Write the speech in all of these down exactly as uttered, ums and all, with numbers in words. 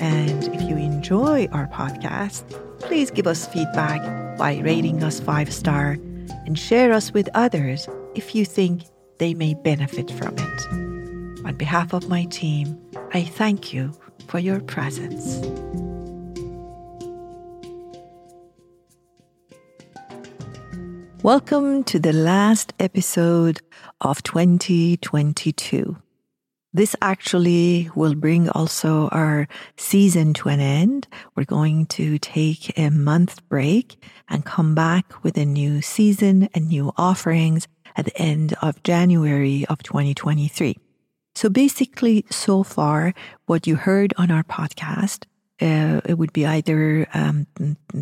And if you enjoy our podcast, please give us feedback by rating us five star and share us with others if you think they may benefit from it. On behalf of my team, I thank you for your presence. Welcome to the last episode of twenty twenty-two. This actually will bring also our season to an end. We're going to take a month break and come back with a new season and new offerings at the end of January of twenty twenty-three. So basically, so far, what you heard on our podcast, uh, it would be either um,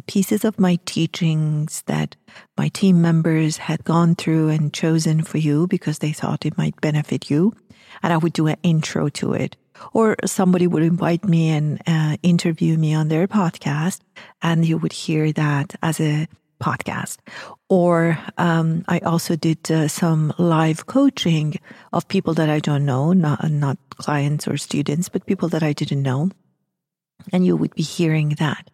pieces of my teachings that my team members had gone through and chosen for you because they thought it might benefit you. And I would do an intro to it. Or somebody would invite me and uh, interview me on their podcast, and you would hear that as a podcast. Or um, I also did uh, some live coaching of people that I don't know, not, not clients or students, but people that I didn't know. And you would be hearing that.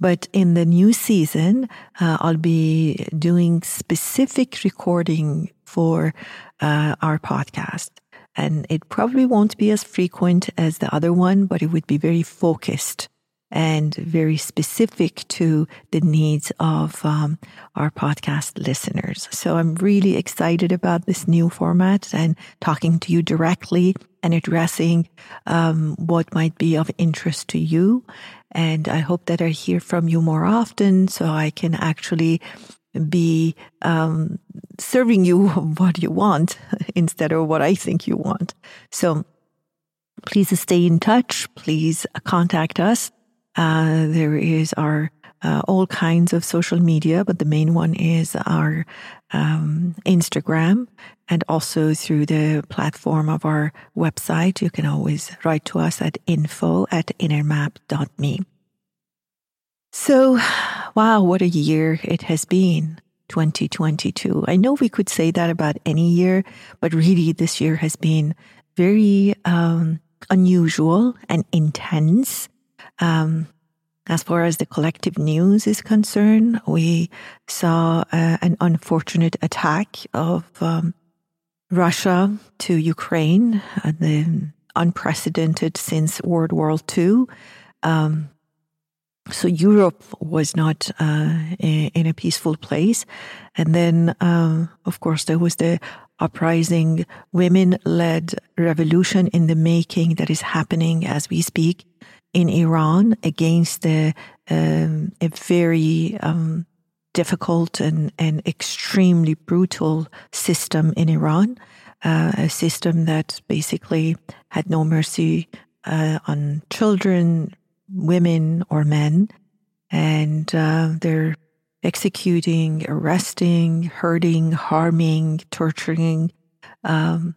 But in the new season, uh, I'll be doing specific recording for uh, our podcast. And it probably won't be as frequent as the other one, but it would be very focused and very specific to the needs of um, our podcast listeners. So I'm really excited about this new format and talking to you directly and addressing um, what might be of interest to you. And I hope that I hear from you more often so I can actually be um, serving you what you want instead of what I think you want. So please stay in touch. Please contact us. Uh, there is our uh, all kinds of social media, but the main one is our um, Instagram, and also through the platform of our website. You can always write to us at info at innermap.me. So, wow, what a year it has been, twenty twenty-two. I know we could say that about any year, but really this year has been very um, unusual and intense. Um, as far as the collective news is concerned, we saw uh, an unfortunate attack of um, Russia to Ukraine, uh, the unprecedented since World War Two. Um So Europe was not uh, in a peaceful place. And then, uh, of course, there was the uprising, women-led revolution in the making that is happening as we speak in Iran against the, um, a very um, difficult and, and extremely brutal system in Iran, uh, a system that basically had no mercy uh, on children, women or men, and uh, they're executing, arresting, hurting, harming, torturing, um,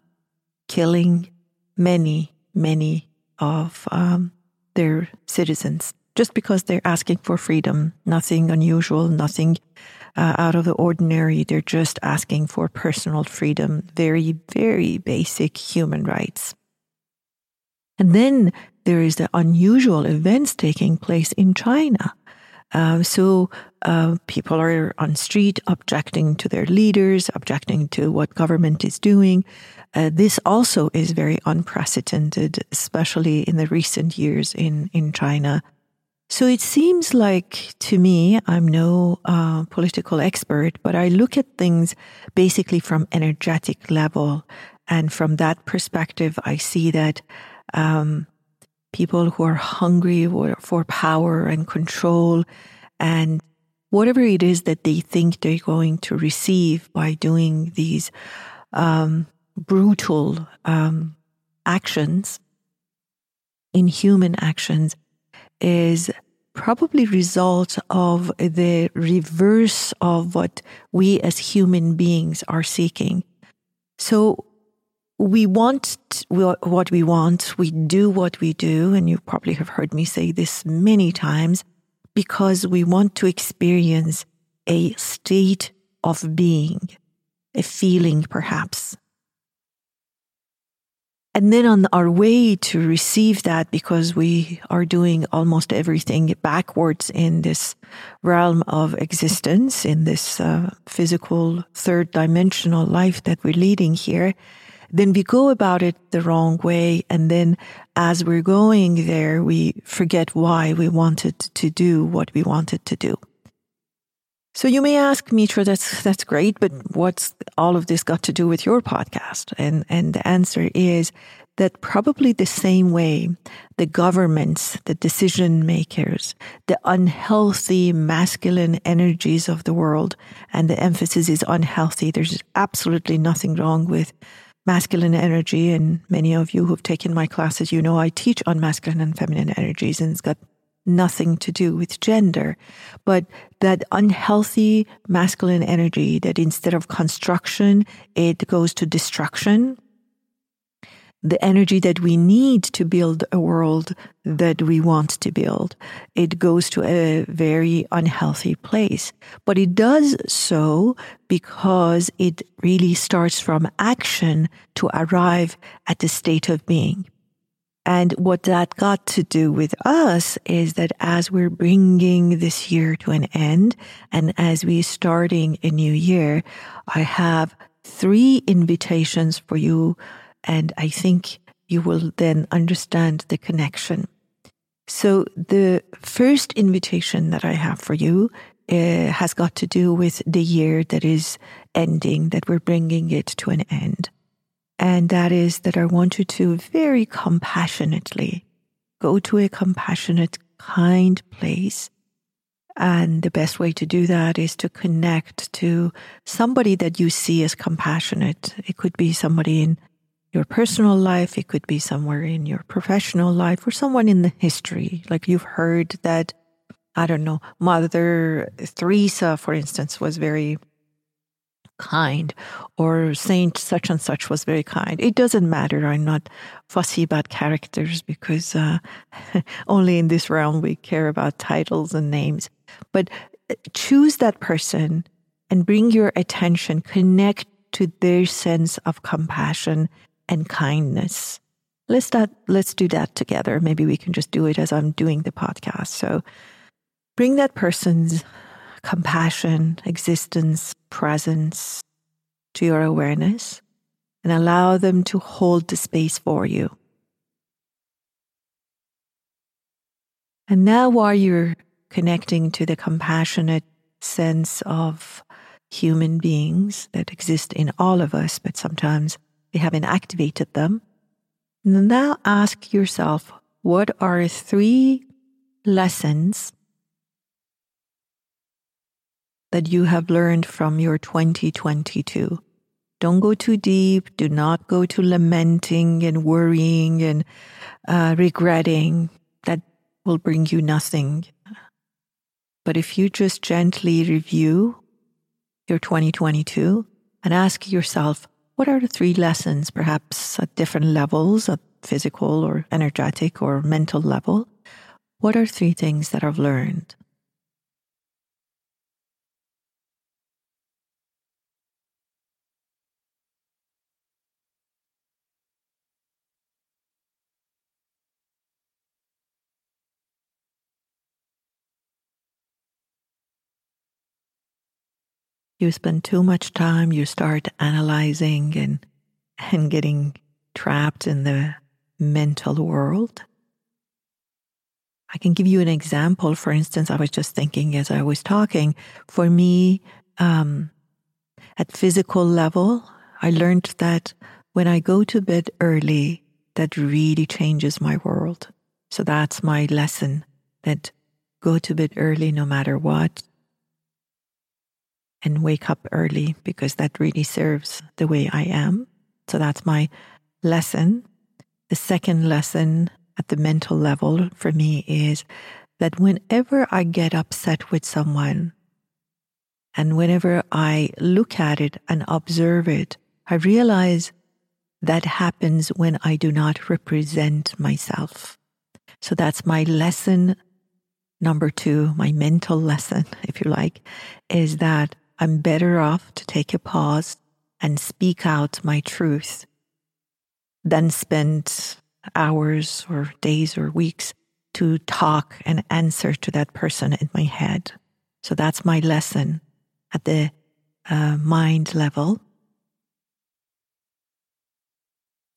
killing many, many of um, their citizens just because they're asking for freedom. Nothing unusual, nothing uh, out of the ordinary. They're just asking for personal freedom, very, very basic human rights. And then there is the unusual events taking place in China. Uh, so uh, people are on street objecting to their leaders, objecting to what government is doing. Uh, this also is very unprecedented, especially in the recent years in, in China. So it seems like, to me, I'm no uh, political expert, but I look at things basically from energetic level. And from that perspective, I see that Um, people who are hungry for power and control and whatever it is that they think they're going to receive by doing these um, brutal um, actions, inhuman actions, is probably result of the reverse of what we as human beings are seeking. So we want what we want, we do what we do, and you probably have heard me say this many times, because we want to experience a state of being, a feeling perhaps. And then on our way to receive that, because we are doing almost everything backwards in this realm of existence, in this uh, physical third dimensional life that we're leading here, then we go about it the wrong way. And then as we're going there, we forget why we wanted to do what we wanted to do. So you may ask, Mitra, that's that's great, but what's all of this got to do with your podcast? And and the answer is that probably the same way the governments, the decision makers, the unhealthy masculine energies of the world, and the emphasis is unhealthy. There's absolutely nothing wrong with masculine energy. And many of you who've taken my classes, you know I teach on masculine and feminine energies, and it's got nothing to do with gender, but that unhealthy masculine energy that instead of construction, it goes to destruction. The energy that we need to build a world that we want to build, it goes to a very unhealthy place. But it does so because it really starts from action to arrive at the state of being. And what that got to do with us is that as we're bringing this year to an end, and as we're starting a new year, I have three invitations for you, and I think you will then understand the connection. So the first invitation that I have for you uh, has got to do with the year that is ending, that we're bringing it to an end. And that is that I want you to very compassionately go to a compassionate, kind place. And the best way to do that is to connect to somebody that you see as compassionate. It could be somebody in your personal life. It could be somewhere in your professional life, or someone in the history. Like you've heard that, I don't know, Mother Teresa, for instance, was very kind, or Saint such and such was very kind. It doesn't matter. I'm not fussy about characters because uh, only in this realm we care about titles and names. But choose that person and bring your attention, connect to their sense of compassion and kindness. Let's that, let's do that together. Maybe we can just do it as I'm doing the podcast. So bring that person's compassion, existence, presence to your awareness, and allow them to hold the space for you. And now, while you're connecting to the compassionate sense of human beings that exist in all of us, but sometimes we haven't activated them, now ask yourself, what are three lessons that you have learned from your twenty twenty-two. Don't go too deep. Do not go to lamenting and worrying and uh, regretting. That will bring you nothing. But if you just gently review your twenty twenty-two and ask yourself, what are the three lessons, perhaps at different levels, at physical or energetic or mental level? What are three things that I've learned? You spend too much time, you start analyzing and, and getting trapped in the mental world. I can give you an example. For instance, I was just thinking as I was talking, for me, um, at physical level, I learned that when I go to bed early, that really changes my world. So that's my lesson, that go to bed early no matter what, and wake up early, because that really serves the way I am. So that's my lesson. The second lesson at the mental level for me is that whenever I get upset with someone, and whenever I look at it and observe it, I realize that happens when I do not represent myself. So that's my lesson number two, my mental lesson, if you like, is that I'm better off to take a pause and speak out my truth than spend hours or days or weeks to talk and answer to that person in my head. So that's my lesson at the uh, mind level.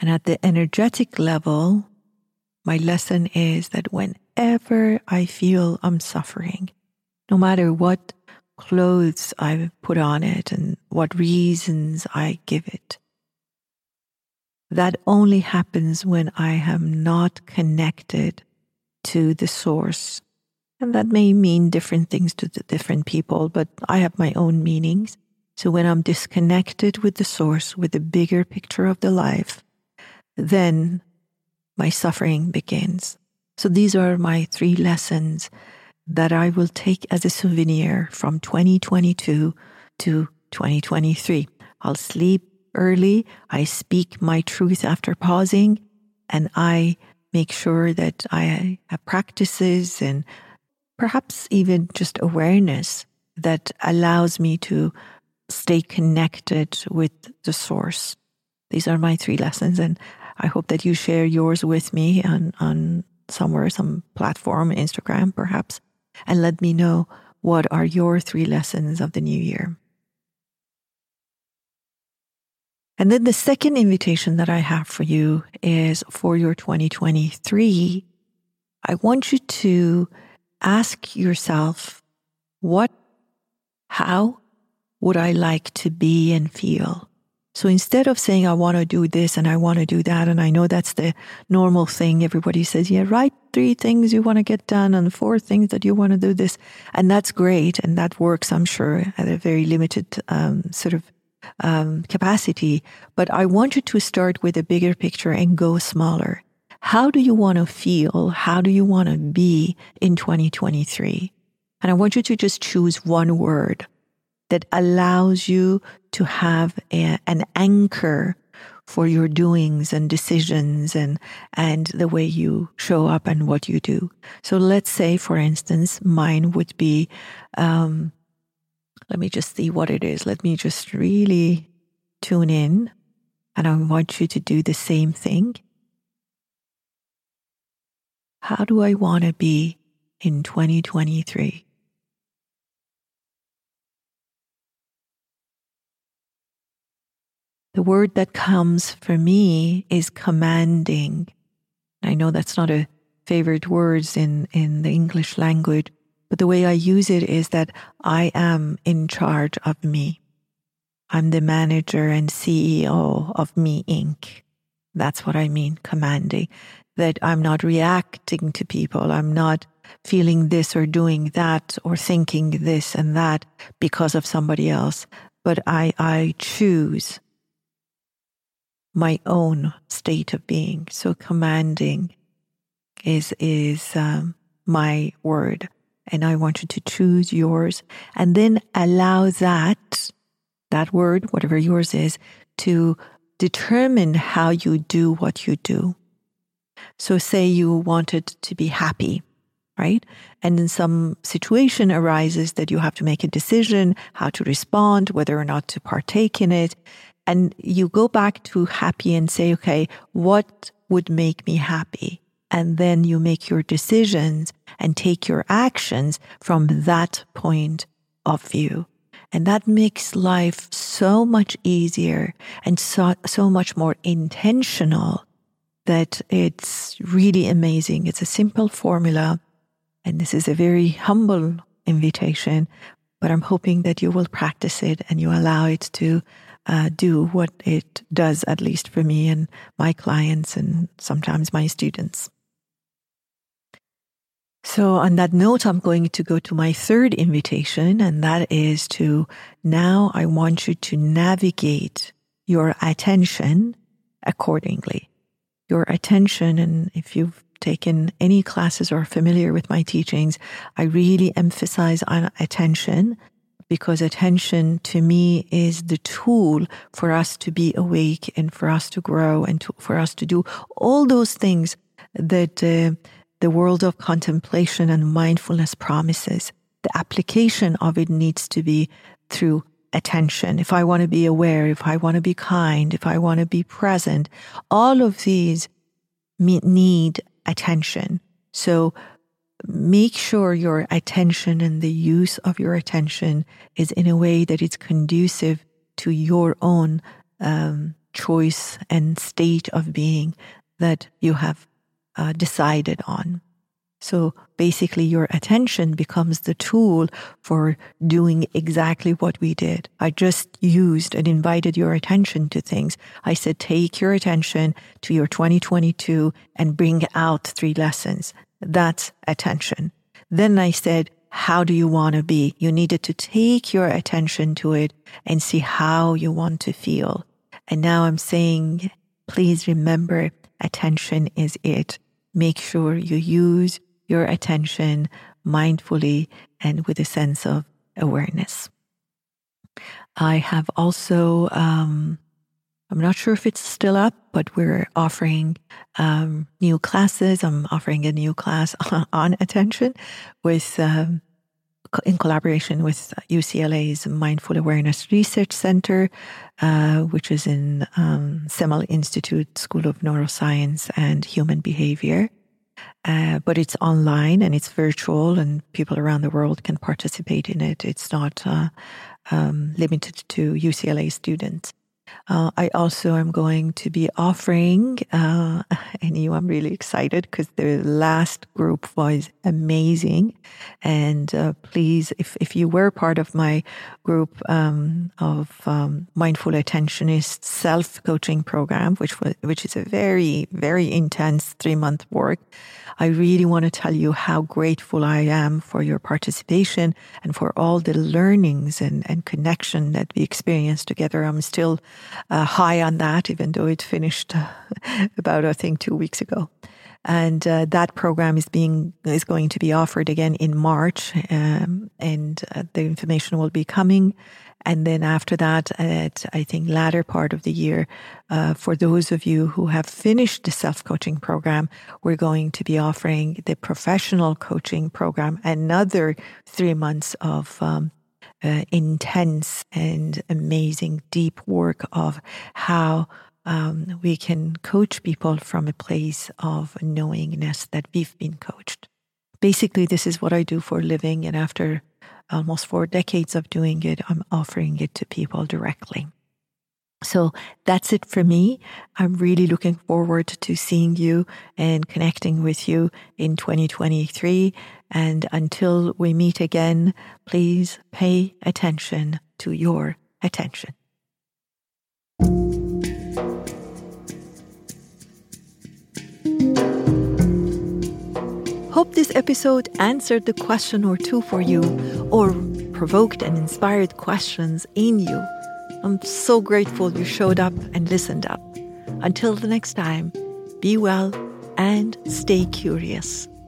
And at the energetic level, my lesson is that whenever I feel I'm suffering, no matter what clothes I put on it and what reasons I give it, that only happens when I am not connected to the source. And that may mean different things to the different people, but I have my own meanings. So when I'm disconnected with the source, with the bigger picture of the life, then my suffering begins. So these are my three lessons that I will take as a souvenir from twenty twenty-two to twenty twenty-three. I'll sleep early, I speak my truth after pausing, and I make sure that I have practices and perhaps even just awareness that allows me to stay connected with the source. These are my three lessons, and I hope that you share yours with me on, on somewhere, some platform, Instagram perhaps, and let me know what are your three lessons of the new year. And then the second invitation that I have for you is for your twenty twenty-three. I want you to ask yourself, what, how would I like to be and feel? So instead of saying, I want to do this and I want to do that, and I know that's the normal thing. Everybody says, yeah, write three things you want to get done and four things that you want to do this. And that's great. And that works, I'm sure, at a very limited um, sort of um, capacity. But I want you to start with a bigger picture and go smaller. How do you want to feel? How do you want to be in twenty twenty-three? And I want you to just choose one word that allows you to have a, an anchor for your doings and decisions and, and the way you show up and what you do. So let's say, for instance, mine would be, um, let me just see what it is. Let me just really tune in, and I want you to do the same thing. How do I want to be in twenty twenty-three? The word that comes for me is commanding. I know that's not a favorite word in, in the English language, but the way I use it is that I am in charge of me. I'm the manager and C E O of me, Incorporated. That's what I mean, commanding. That I'm not reacting to people. I'm not feeling this or doing that or thinking this and that because of somebody else. But I, I choose my own state of being. So commanding is is um, my word, and I want you to choose yours, and then allow that that word, whatever yours is, to determine how you do what you do. So say you wanted to be happy, right? And then some situation arises that you have to make a decision, how to respond, whether or not to partake in it. And you go back to happy and say, okay, what would make me happy? And then you make your decisions and take your actions from that point of view. And that makes life so much easier and so, so much more intentional that it's really amazing. It's a simple formula. And this is a very humble invitation, but I'm hoping that you will practice it and you allow it to Uh, do what it does, at least for me and my clients and sometimes my students. So on that note, I'm going to go to my third invitation, and that is to now I want you to navigate your attention accordingly. Your attention, and if you've taken any classes or are familiar with my teachings, I really emphasize on attention, because attention to me is the tool for us to be awake and for us to grow and to, for us to do all those things that uh, the world of contemplation and mindfulness promises. The application of it needs to be through attention. If I want to be aware, if I want to be kind, if I want to be present, all of these need attention. So make sure your attention and the use of your attention is in a way that it's conducive to your own um, choice and state of being that you have uh, decided on. So basically your attention becomes the tool for doing exactly what we did. I just used and invited your attention to things. I said, take your attention to your twenty twenty-two and bring out three lessons. That's attention. Then I said, how do you want to be? You needed to take your attention to it and see how you want to feel. And now I'm saying, please remember, attention is it. Make sure you use your attention mindfully and with a sense of awareness. I have also, um, I'm not sure if it's still up, but we're offering um, new classes. I'm offering a new class on attention with um, in collaboration with U C L A's Mindful Awareness Research Center, uh, which is in um, Semel Institute School of Neuroscience and Human Behavior. Uh, but it's online and it's virtual, and people around the world can participate in it. It's not uh, um, limited to U C L A students. Uh, I also am going to be offering, uh, and you, I'm really excited because the last group was amazing. And uh, please, if, if you were part of my group um, of um, Mindful Attentionist self-coaching program, which was, which is a very, very intense three-month work, I really want to tell you how grateful I am for your participation and for all the learnings and, and connection that we experienced together. I'm still Uh, high on that, even though it finished uh, about, I think, two weeks ago. And uh, that program is being is going to be offered again in March, um, and uh, the information will be coming. And then after that, at I think latter part of the year, uh, for those of you who have finished the self-coaching program, we're going to be offering the professional coaching program, another three months of um Uh, intense and amazing deep work of how um, we can coach people from a place of knowingness that we've been coached. Basically, this is what I do for a living, and after almost four decades of doing it, I'm offering it to people directly. So that's it for me. I'm really looking forward to seeing you and connecting with you in twenty twenty-three. And until we meet again, please pay attention to your attention. Hope this episode answered the question or two for you, or provoked and inspired questions in you. I'm so grateful you showed up and listened up. Until the next time, be well and stay curious.